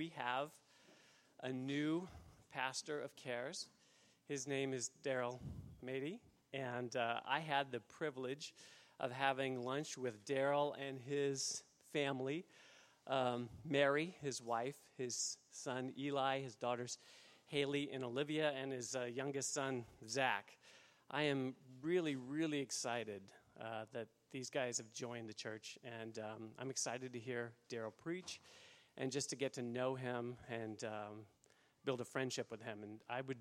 we have a new pastor of CARES. His name is Daryl Mady, and I had the privilege of having lunch with Daryl and his family, Mary, his wife, his son Eli, his daughters Haley and Olivia, and his youngest son Zach. I am really, really excited that these guys have joined the church, and I'm excited to hear Daryl preach and just to get to know him and build a friendship with him. And I would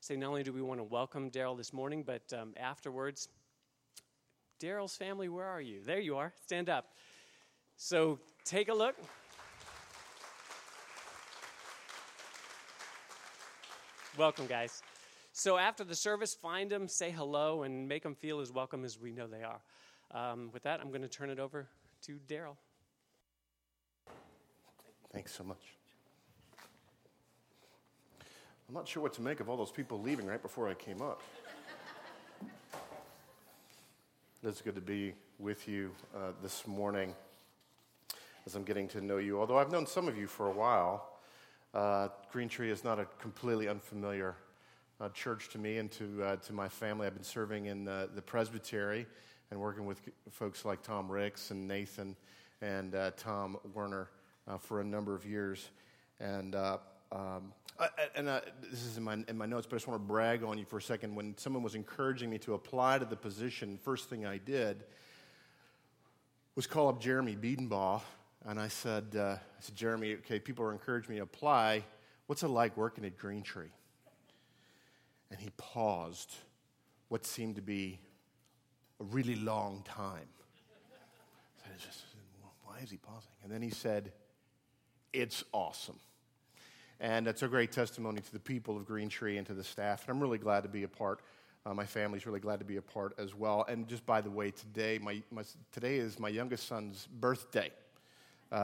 say not only do we want to welcome Daryl this morning, but afterwards, Daryl's family, where are you? There you are. Stand up. So take a look. Welcome, guys. So after the service, find them, say hello, and make them feel as welcome as we know they are. With that, I'm going to turn it over to Daryl. Thanks so much. I'm not sure what to make of all those people leaving right before I came up. It's good to be with you this morning as I'm getting to know you. Although I've known some of you for a while, Green Tree is not a completely unfamiliar church to me and to my family. I've been serving in the presbytery and working with folks like Tom Ricks and Nathan and Tom Werner for a number of years. And this is in my notes, but I just want to brag on you for a second. When someone was encouraging me to apply to the position, first thing I did was call up Jeremy Biedenbaugh, and I said, Jeremy, okay, people are encouraging me to apply. What's it like working at Green Tree? And he paused what seemed to be a really long time. So I just said, why is he pausing? And then he said, it's awesome. And it's a great testimony to the people of Green Tree and to the staff. And I'm really glad to be a part. My family's really glad to be a part as well. And just by the way, today today is my youngest son's birthday.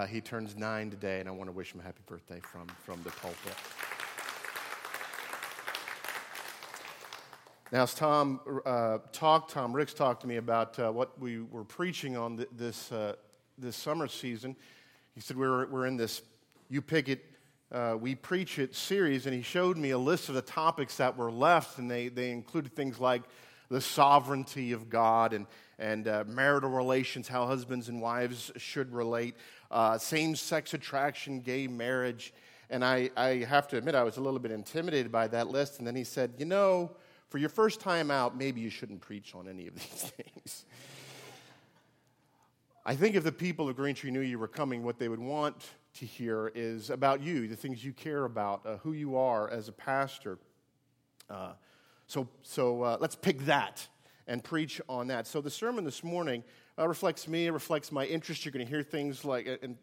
He turns 9 today, and I want to wish him a happy birthday from the pulpit. Now, as Tom Ricks talked to me about what we were preaching on this summer season, he said we're in this "You Pick It, We Preach It" series, and he showed me a list of the topics that were left, and they included things like the sovereignty of God and marital relations, how husbands and wives should relate, same-sex attraction, gay marriage, and I have to admit I was a little bit intimidated by that list, and then he said, you know, for your first time out, maybe you shouldn't preach on any of these things. I think if the people of Green Tree knew you were coming, what they would want to hear is about you, the things you care about, who you are as a pastor. So let's pick that and preach on that. So the sermon this morning reflects me, it reflects my interest. You're going to hear things like, and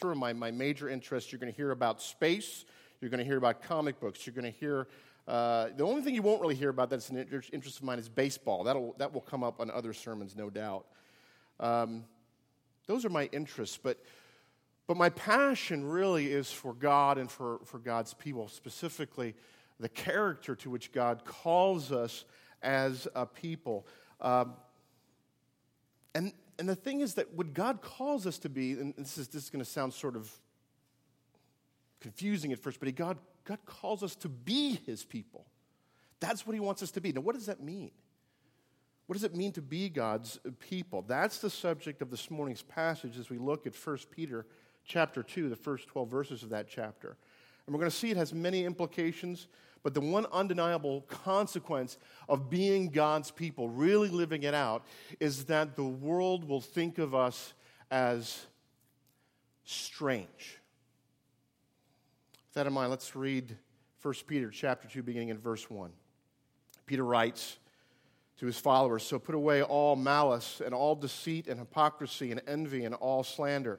sort of my major interest, you're going to hear about space, you're going to hear about comic books, you're going to hear... the only thing you won't really hear about that's an interest of mine is baseball. That will come up on other sermons, no doubt. Those are my interests, but my passion really is for God and for God's people, specifically the character to which God calls us as a people. And the thing is that what God calls us to be, and this is going to sound sort of confusing at first, but God calls us to be his people. That's what he wants us to be. Now, what does that mean? What does it mean to be God's people? That's the subject of this morning's passage as we look at 1 Peter chapter 2, the first 12 verses of that chapter. And we're going to see it has many implications, but the one undeniable consequence of being God's people, really living it out, is that the world will think of us as strange. With that in mind, let's read 1 Peter chapter 2, beginning in verse 1. Peter writes to his followers, "So put away all malice and all deceit and hypocrisy and envy and all slander.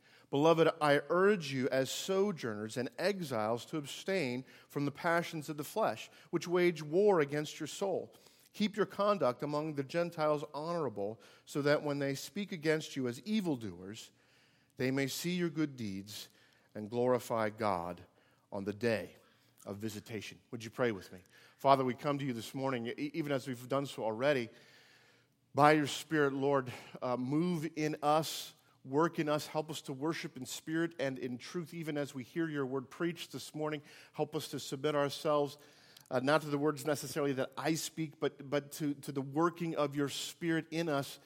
Beloved, I urge you as sojourners and exiles to abstain from the passions of the flesh, which wage war against your soul. Keep your conduct among the Gentiles honorable, so that when they speak against you as evildoers, they may see your good deeds and glorify God on the day of visitation. Would you pray with me? Father, we come to you this morning, even as we've done so already. By your Spirit, Lord, move in us, work in us, help us to worship in spirit and in truth, even as we hear your word preached this morning. Help us to submit ourselves, not to the words necessarily that I speak, but to the working of your Spirit in us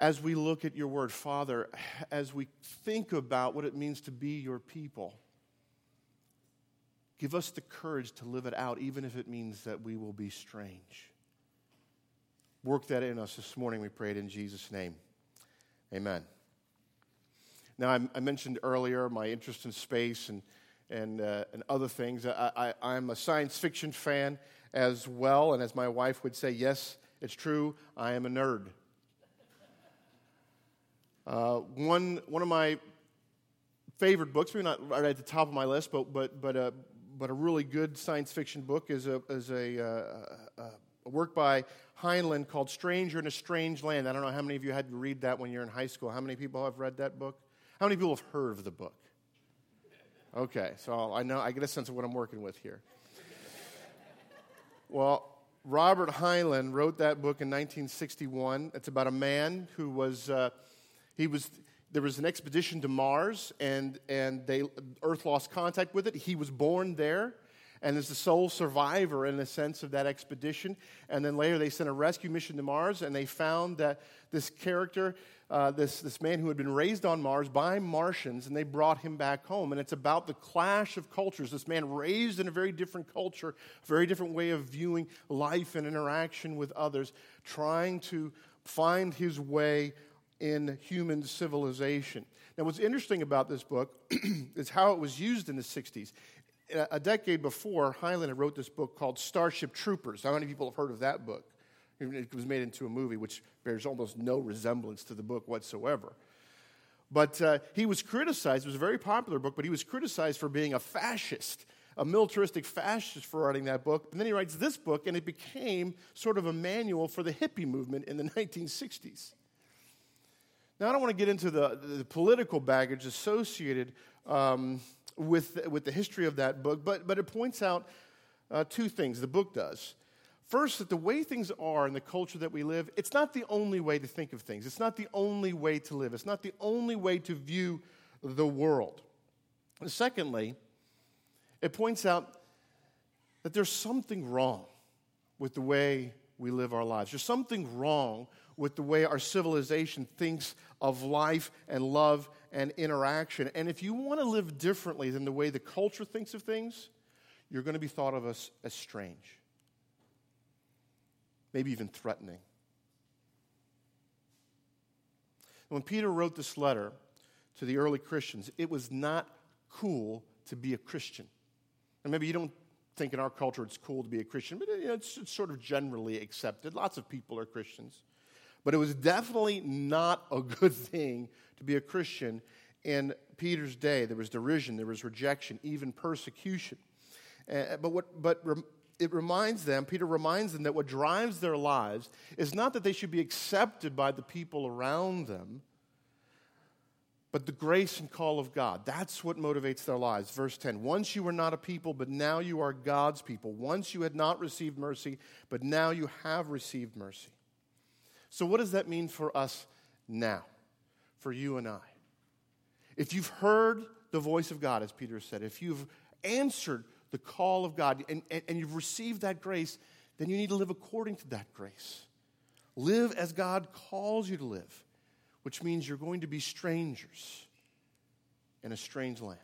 as we look at your word. Father, as we think about what it means to be your people, give us the courage to live it out, even if it means that we will be strange. Work that in us this morning, we pray it in Jesus' name. Amen. Now, I mentioned earlier my interest in space and other things. I'm a science fiction fan as well, and as my wife would say, yes, it's true, I am a nerd. One of my favorite books, maybe not right at the top of my list, but a really good science fiction book is a work by Heinlein called Stranger in a Strange Land. I don't know how many of you had to read that when you were in high school. How many people have read that book? How many people have heard of the book? Okay, so I get a sense of what I'm working with here. Well, Robert Heinlein wrote that book in 1961. It's about a man who was there was an expedition to Mars, and Earth lost contact with it. He was born there, and is the sole survivor, in a sense, of that expedition. And then later they sent a rescue mission to Mars, and they found that this character, this man who had been raised on Mars by Martians, and they brought him back home. And it's about the clash of cultures. This man raised in a very different culture, a very different way of viewing life and interaction with others, trying to find his way in human civilization. Now, what's interesting about this book is how it was used in the 60s. A decade before, Heinlein wrote this book called Starship Troopers. How many people have heard of that book? It was made into a movie, which bears almost no resemblance to the book whatsoever. But he was criticized. It was a very popular book, but he was criticized for being a fascist, a militaristic fascist, for writing that book. And then he writes this book, and it became sort of a manual for the hippie movement in the 1960s. Now, I don't want to get into the political baggage associated with the history of that book, but it points out two things, the book does. First, that the way things are in the culture that we live, it's not the only way to think of things. It's not the only way to live. It's not the only way to view the world. And secondly, it points out that there's something wrong with the way we live our lives. There's something wrong with the way our civilization thinks of life and love and interaction. And if you want to live differently than the way the culture thinks of things, you're going to be thought of as strange, maybe even threatening. When Peter wrote this letter to the early Christians, it was not cool to be a Christian. And maybe you don't think in our culture it's cool to be a Christian, but it's sort of generally accepted. Lots of people are Christians. But it was definitely not a good thing to be a Christian in Peter's day. There was derision, there was rejection, even persecution. Peter reminds them that what drives their lives is not that they should be accepted by the people around them, but the grace and call of God. That's what motivates their lives. Verse 10, once you were not a people, but now you are God's people. Once you had not received mercy, but now you have received mercy. So what does that mean for us now, for you and I? If you've heard the voice of God, as Peter said, if you've answered the call of God and you've received that grace, then you need to live according to that grace. Live as God calls you to live, which means you're going to be strangers in a strange land.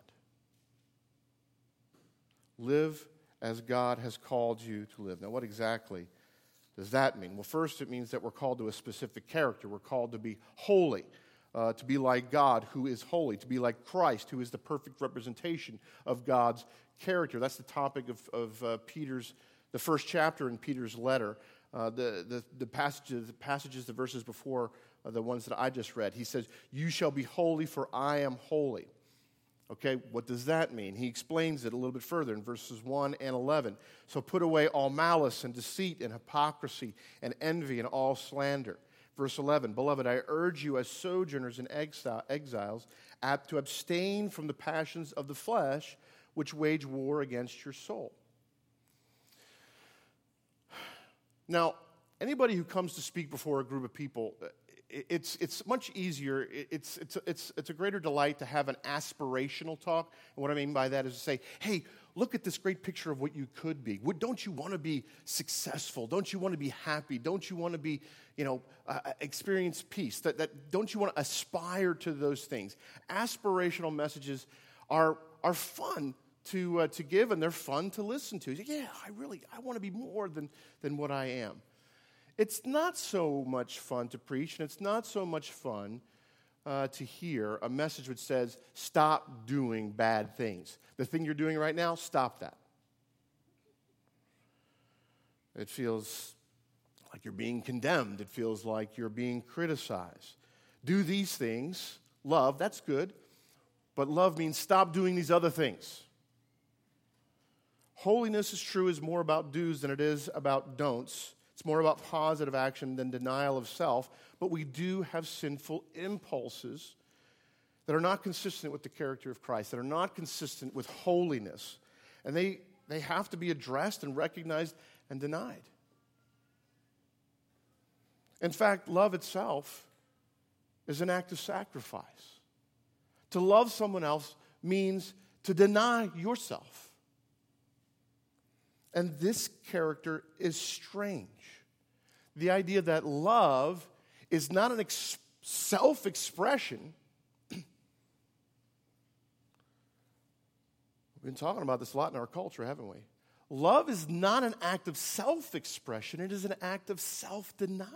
Live as God has called you to live. Now, what exactly does that mean? Well, first, it means that we're called to a specific character. We're called to be holy, to be like God who is holy, to be like Christ who is the perfect representation of God's character. That's the topic of Peter's, the first chapter in Peter's letter. The passages, the verses before the ones that I just read. He says, you shall be holy for I am holy. Okay, what does that mean? He explains it a little bit further in verses 1 and 11. So put away all malice and deceit and hypocrisy and envy and all slander. Verse 11, beloved, I urge you as sojourners and exiles to abstain from the passions of the flesh which wage war against your soul. Now, anybody who comes to speak before a group of people, it's much easier. It's a greater delight to have an aspirational talk. And what I mean by that is to say, hey, look at this great picture of what you could be. Don't you want to be successful? Don't you want to be happy? Don't you want to be, experience peace? Don't you want to aspire to those things? Aspirational messages are fun to give, and they're fun to listen to. Yeah, I want to be more than what I am. It's not so much fun to preach, and it's not so much fun to hear a message which says, stop doing bad things. The thing you're doing right now, stop that. It feels like you're being condemned. It feels like you're being criticized. Do these things. Love, that's good. But love means stop doing these other things. Holiness is true is more about do's than it is about don'ts. It's more about positive action than denial of self. But we do have sinful impulses that are not consistent with the character of Christ, that are not consistent with holiness. And they have to be addressed and recognized and denied. In fact, love itself is an act of sacrifice. To love someone else means to deny yourself. And this character is strange. The idea that love is not an self-expression. We've been talking about this a lot in our culture, haven't we? Love is not an act of self-expression. It is an act of self-denial.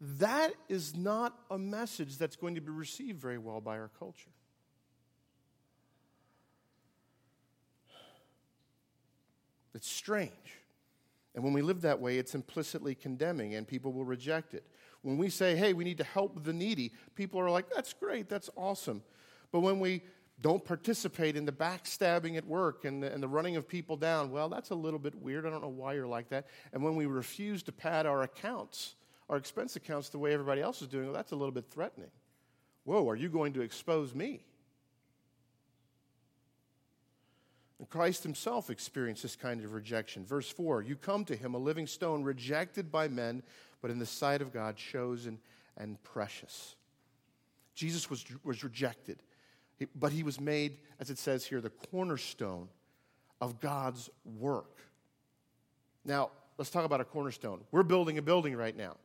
That is not a message that's going to be received very well by our culture. It's strange. And when we live that way, it's implicitly condemning, and people will reject it. When we say, hey, we need to help the needy, people are like, that's great, that's awesome. But when we don't participate in the backstabbing at work and the running of people down, well, that's a little bit weird. I don't know why you're like that. And when we refuse to pad our accounts, our expense accounts, the way everybody else is doing, well, that's a little bit threatening. Whoa, are you going to expose me? Christ himself experienced this kind of rejection. Verse 4, you come to him, a living stone, rejected by men, but in the sight of God, chosen and precious. Jesus was rejected, but he was made, as it says here, the cornerstone of God's work. Now, let's talk about a cornerstone. We're building a building right now.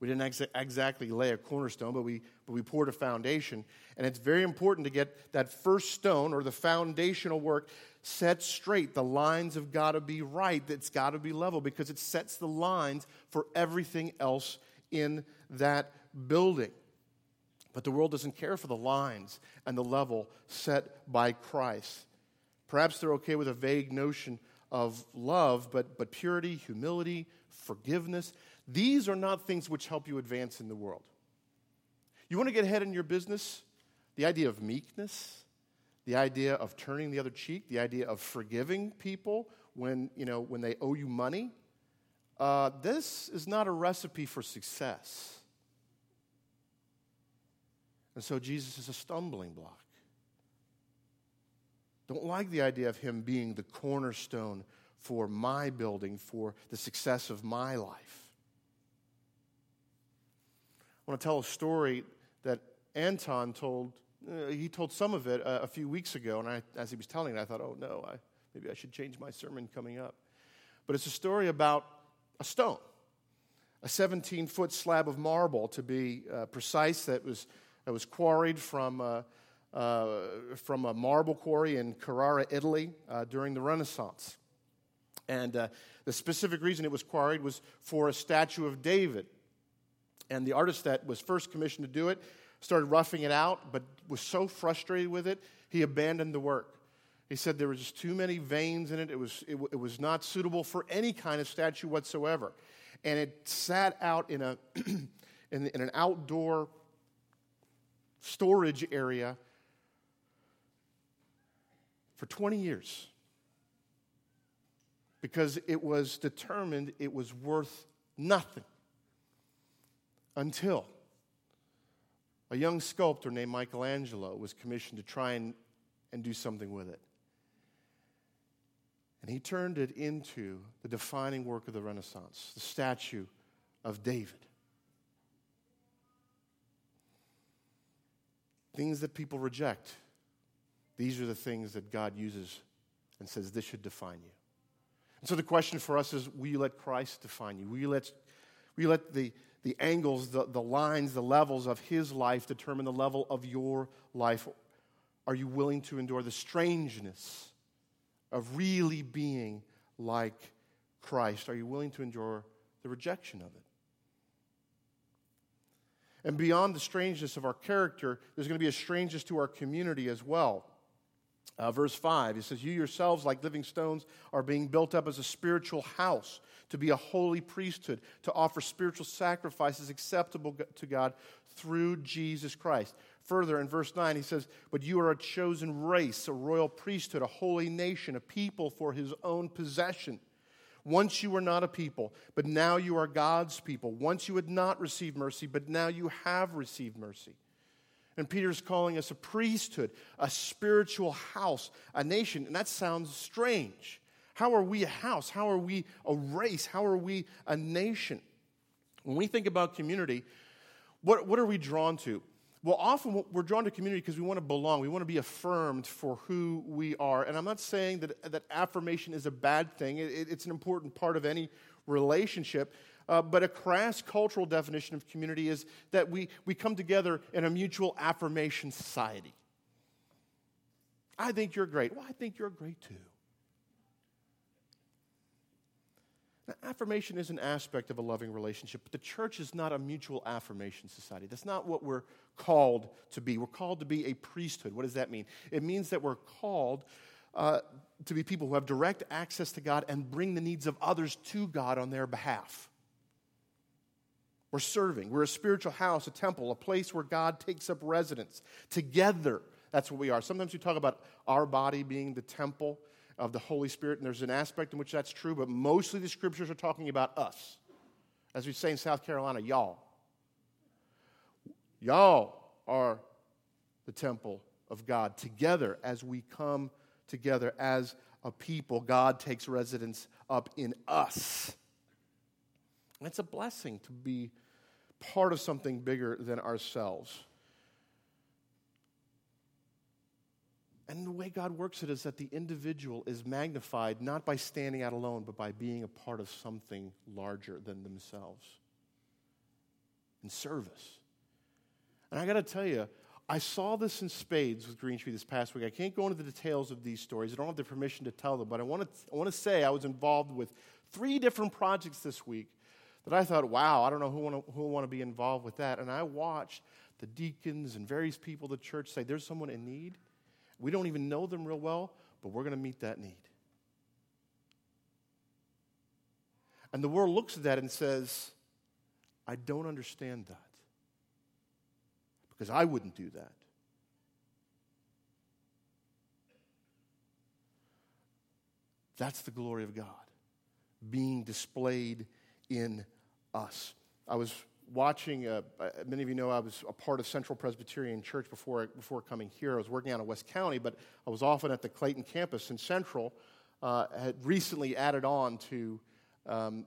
We didn't exactly lay a cornerstone, but we poured a foundation. And it's very important to get that first stone or the foundational work set straight. The lines have got to be right. It's got to be level because it sets the lines for everything else in that building. But the world doesn't care for the lines and the level set by Christ. Perhaps they're okay with a vague notion of love, but purity, humility, forgiveness, these are not things which help you advance in the world. You want to get ahead in your business? The idea of meekness, the idea of turning the other cheek, the idea of forgiving people when they owe you money, this is not a recipe for success. And so Jesus is a stumbling block. Don't like the idea of him being the cornerstone for my building, for the success of my life. I want to tell a story that Anton told. He told some of it a few weeks ago, and as he was telling it, I thought, oh, no, maybe I should change my sermon coming up. But it's a story about a stone, a 17-foot slab of marble, to be precise, that was quarried from a marble quarry in Carrara, Italy, during the Renaissance. And the specific reason it was quarried was for a statue of David. And the artist that was first commissioned to do it started roughing it out, but was so frustrated with it, he abandoned the work. He said there were just too many veins in it. It was not suitable for any kind of statue whatsoever. And it sat out in a in an outdoor storage area for 20 years because it was determined it was worth nothing until a young sculptor named Michelangelo was commissioned to try and do something with it. And he turned it into the defining work of the Renaissance, the statue of David. Things that people reject, these are the things that God uses and says this should define you. And so the question for us is, will you let Christ define you? Will you let the angles, the lines, the levels of his life determine the level of your life? Are you willing to endure the strangeness of really being like Christ? Are you willing to endure the rejection of it? And beyond the strangeness of our character, there's going to be a strangeness to our community as well. Verse 5, it says, "You yourselves, like living stones, are being built up as a spiritual house, to be a holy priesthood, to offer spiritual sacrifices acceptable to God through Jesus Christ." Further, in verse 9, he says, "But you are a chosen race, a royal priesthood, a holy nation, a people for his own possession. Once you were not a people, but now you are God's people. Once you had not received mercy, but now you have received mercy." And Peter's calling us a priesthood, a spiritual house, a nation. And that sounds strange. How are we a house? How are we a race? How are we a nation? When we think about community, what are we drawn to? Well, often we're drawn to community because we want to belong. We want to be affirmed for who we are. And I'm not saying that affirmation is a bad thing. It's an important part of any relationship. But a crass cultural definition of community is that we come together in a mutual affirmation society. I think you're great. Well, I think you're great too. Now, affirmation is an aspect of a loving relationship, but the church is not a mutual affirmation society. That's not what we're called to be. We're called to be a priesthood. What does that mean? It means that we're called to be people who have direct access to God and bring the needs of others to God on their behalf. We're serving. We're a spiritual house, a temple, a place where God takes up residence. Together, that's what we are. Sometimes we talk about our body being the temple of the Holy Spirit, and there's an aspect in which that's true, but mostly the Scriptures are talking about us. As we say in South Carolina, y'all. Y'all are the temple of God. Together, as we come together as a people, God takes residence up in us. It's a blessing to be part of something bigger than ourselves. And the way God works it is that the individual is magnified not by standing out alone, but by being a part of something larger than themselves in service. And I got to tell you, I saw this in spades with Green Tree this past week. I can't go into the details of these stories. I don't have the permission to tell them, but I want to say I was involved with 3 different projects this week that I thought, wow, I don't know who want to be involved with that. And I watched the deacons and various people of the church say, there's someone in need. We don't even know them real well, but we're going to meet that need. And the world looks at that and says, I don't understand that, because I wouldn't do that. That's the glory of God being displayed in us. I was watching, many of you know I was a part of Central Presbyterian Church before coming here. I was working out of West County, but I was often at the Clayton Campus, and Central had recently added on to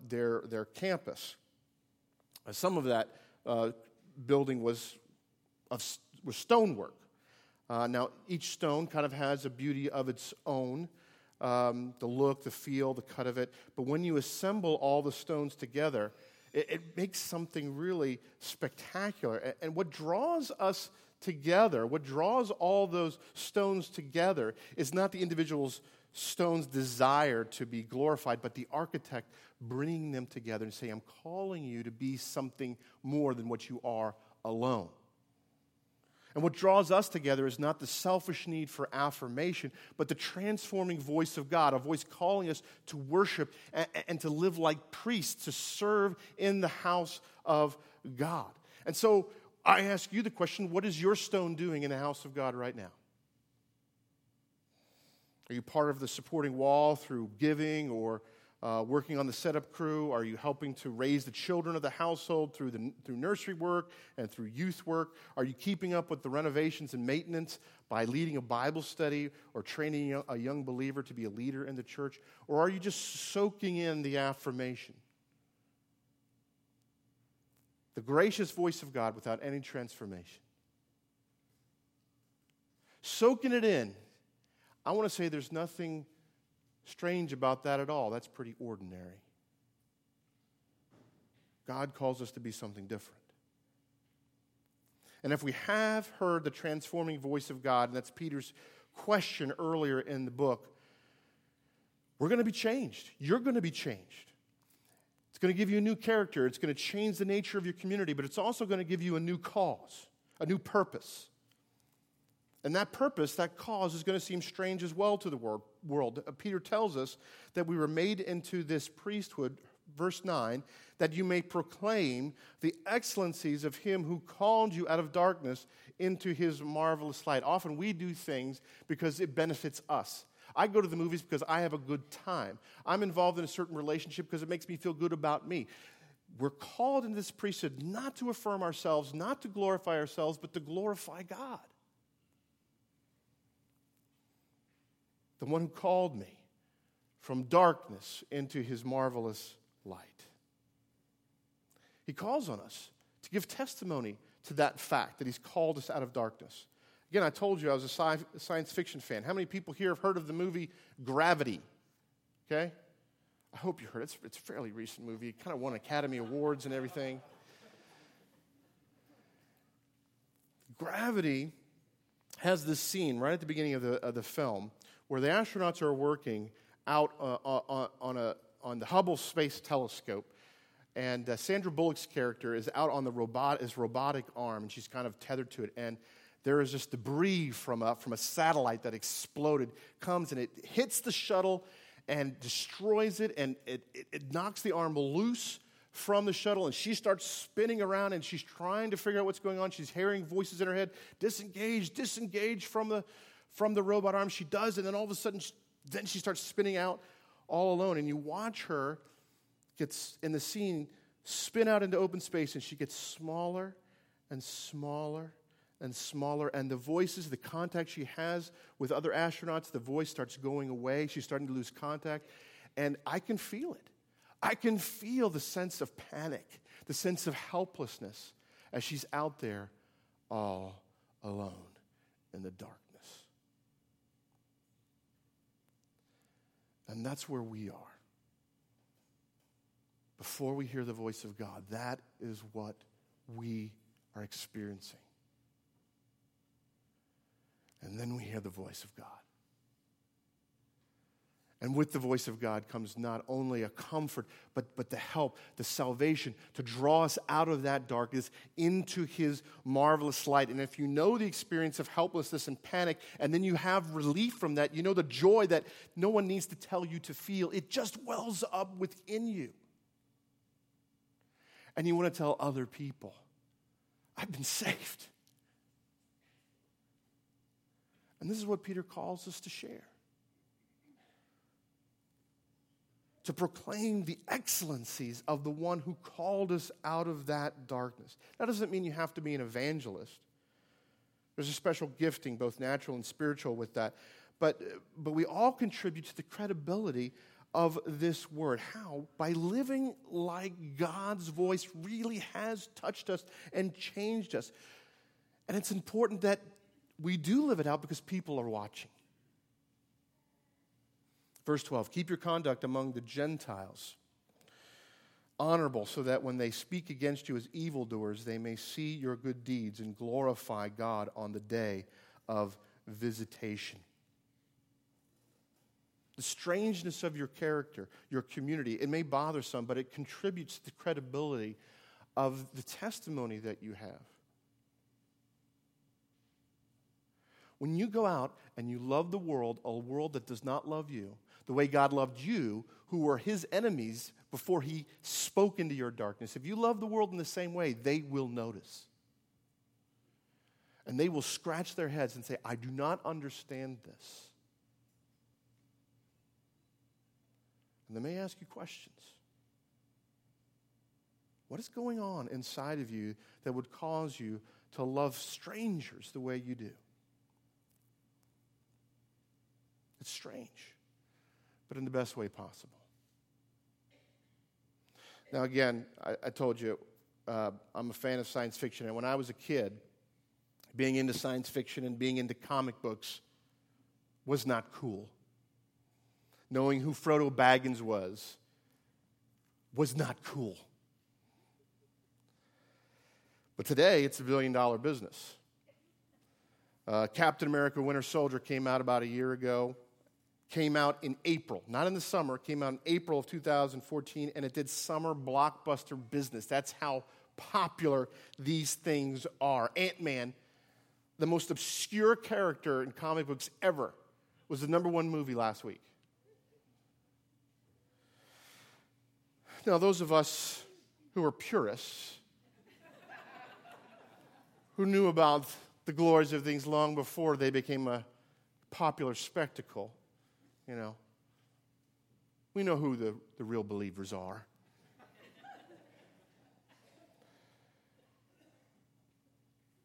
their campus. Some of that building was stonework. Now, each stone kind of has a beauty of its own, the look, the feel, the cut of it. But when you assemble all the stones together, it makes something really spectacular. And what draws us together, what draws all those stones together, is not the individual's stone's desire to be glorified, but the architect bringing them together and saying, I'm calling you to be something more than what you are alone. And what draws us together is not the selfish need for affirmation, but the transforming voice of God, a voice calling us to worship and to live like priests, to serve in the house of God. And so I ask you the question, what is your stone doing in the house of God right now? Are you part of the supporting wall through giving or working on the setup crew? Are you helping to raise the children of the household through nursery work and through youth work? Are you keeping up with the renovations and maintenance by leading a Bible study or training a young believer to be a leader in the church? Or are you just soaking in the affirmation? The gracious voice of God without any transformation. Soaking it in. I want to say there's nothing strange about that at all. That's pretty ordinary. God calls us to be something different. And if we have heard the transforming voice of God, and that's Peter's question earlier in the book, we're going to be changed. You're going to be changed. It's going to give you a new character. It's going to change the nature of your community, but it's also going to give you a new cause, a new purpose. And that purpose, that cause, is going to seem strange as well to the world. Peter tells us that we were made into this priesthood, verse 9, that you may proclaim the excellencies of him who called you out of darkness into his marvelous light. Often we do things because it benefits us. I go to the movies because I have a good time. I'm involved in a certain relationship because it makes me feel good about me. We're called into this priesthood not to affirm ourselves, not to glorify ourselves, but to glorify God. The one who called me from darkness into his marvelous light. He calls on us to give testimony to that fact that he's called us out of darkness. Again, I told you I was a science fiction fan. How many people here have heard of the movie Gravity? Okay? I hope you heard it. It's a fairly recent movie. It kind of won Academy Awards and everything. Gravity has this scene right at the beginning of the film where the astronauts are working out on the Hubble Space Telescope, and Sandra Bullock's character is out on the robotic arm, and she's kind of tethered to it. And there is this debris from a satellite that exploded, comes and it hits the shuttle and destroys it, and it knocks the arm loose from the shuttle, and she starts spinning around, and she's trying to figure out what's going on. She's hearing voices in her head, disengage from the robot arm. She does, and then all of a sudden, then she starts spinning out all alone. And you watch her gets in the scene spin out into open space, and she gets smaller and smaller and smaller. And the voices, the contact she has with other astronauts, the voice starts going away. She's starting to lose contact, and I can feel it. I can feel the sense of panic, the sense of helplessness as she's out there all alone in the dark. And that's where we are. Before we hear the voice of God, that is what we are experiencing. And then we hear the voice of God. And with the voice of God comes not only a comfort, but the help, the salvation, to draw us out of that darkness into his marvelous light. And if you know the experience of helplessness and panic, and then you have relief from that, you know the joy that no one needs to tell you to feel. It just wells up within you. And you want to tell other people, I've been saved. And this is what Peter calls us to share. to proclaim the excellencies of the one who called us out of that darkness. That doesn't mean you have to be an evangelist. There's a special gifting, both natural and spiritual, with that. But we all contribute to the credibility of this word. How? By living like God's voice really has touched us and changed us. And it's important that we do live it out because people are watching. Verse 12, keep your conduct among the Gentiles honorable, so that when they speak against you as evildoers, they may see your good deeds and glorify God on the day of visitation. The strangeness of your character, your community, it may bother some, but it contributes to the credibility of the testimony that you have. When you go out and you love the world, a world that does not love you, the way God loved you, who were his enemies before he spoke into your darkness. If you love the world in the same way, they will notice. And they will scratch their heads and say, I do not understand this. And they may ask you questions. What is going on inside of you that would cause you to love strangers the way you do? It's strange, but in the best way possible. Now, again, I told you I'm a fan of science fiction, and when I was a kid, being into science fiction and being into comic books was not cool. Knowing who Frodo Baggins was not cool. But today, it's a $1 billion business. Captain America Winter Soldier came out about a year ago. Came out in April, not in the summer, came out in April of 2014, and it did summer blockbuster business. That's how popular these things are. Ant-Man, the most obscure character in comic books ever, was the #1 movie last week. Now, those of us who are purists, who knew about the glories of things long before they became a popular spectacle, you know, we know who the real believers are.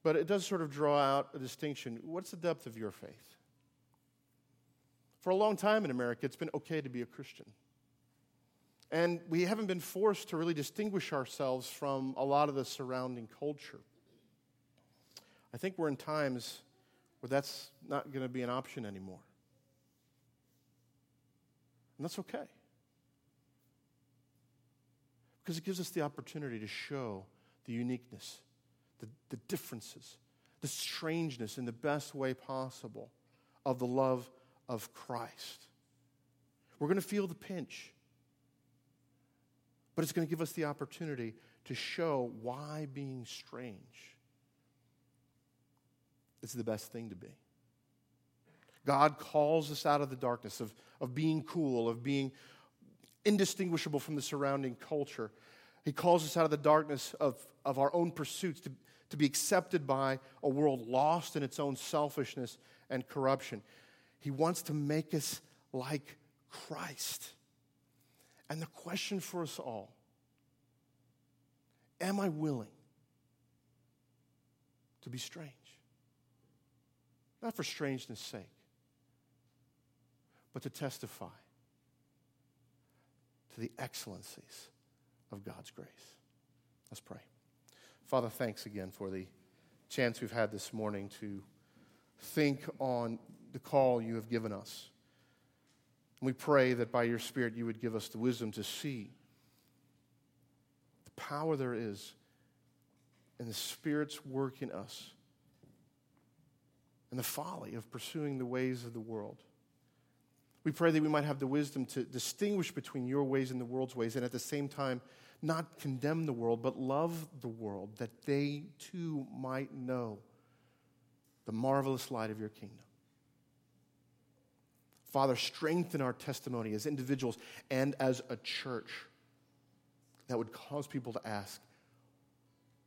But it does sort of draw out a distinction. What's the depth of your faith? For a long time in America, it's been okay to be a Christian. And we haven't been forced to really distinguish ourselves from a lot of the surrounding culture. I think we're in times where that's not going to be an option anymore. And that's okay. Because it gives us the opportunity to show the uniqueness, the differences, the strangeness in the best way possible of the love of Christ. We're going to feel the pinch. But it's going to give us the opportunity to show why being strange is the best thing to be. God calls us out of the darkness of being cool, of being indistinguishable from the surrounding culture. He calls us out of the darkness of our own pursuits to be accepted by a world lost in its own selfishness and corruption. He wants to make us like Christ. And the question for us all, am I willing to be strange? Not for strangeness' sake, but to testify to the excellencies of God's grace. Let's pray. Father, thanks again for the chance we've had this morning to think on the call you have given us. We pray that by your Spirit you would give us the wisdom to see the power there is in the Spirit's work in us and the folly of pursuing the ways of the world. We pray that we might have the wisdom to distinguish between your ways and the world's ways, and at the same time not condemn the world, but love the world, that they too might know the marvelous light of your kingdom. Father, strengthen our testimony as individuals and as a church that would cause people to ask,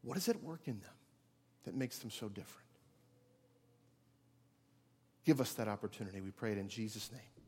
what is at work in them that makes them so different? Give us that opportunity, we pray it in Jesus' name.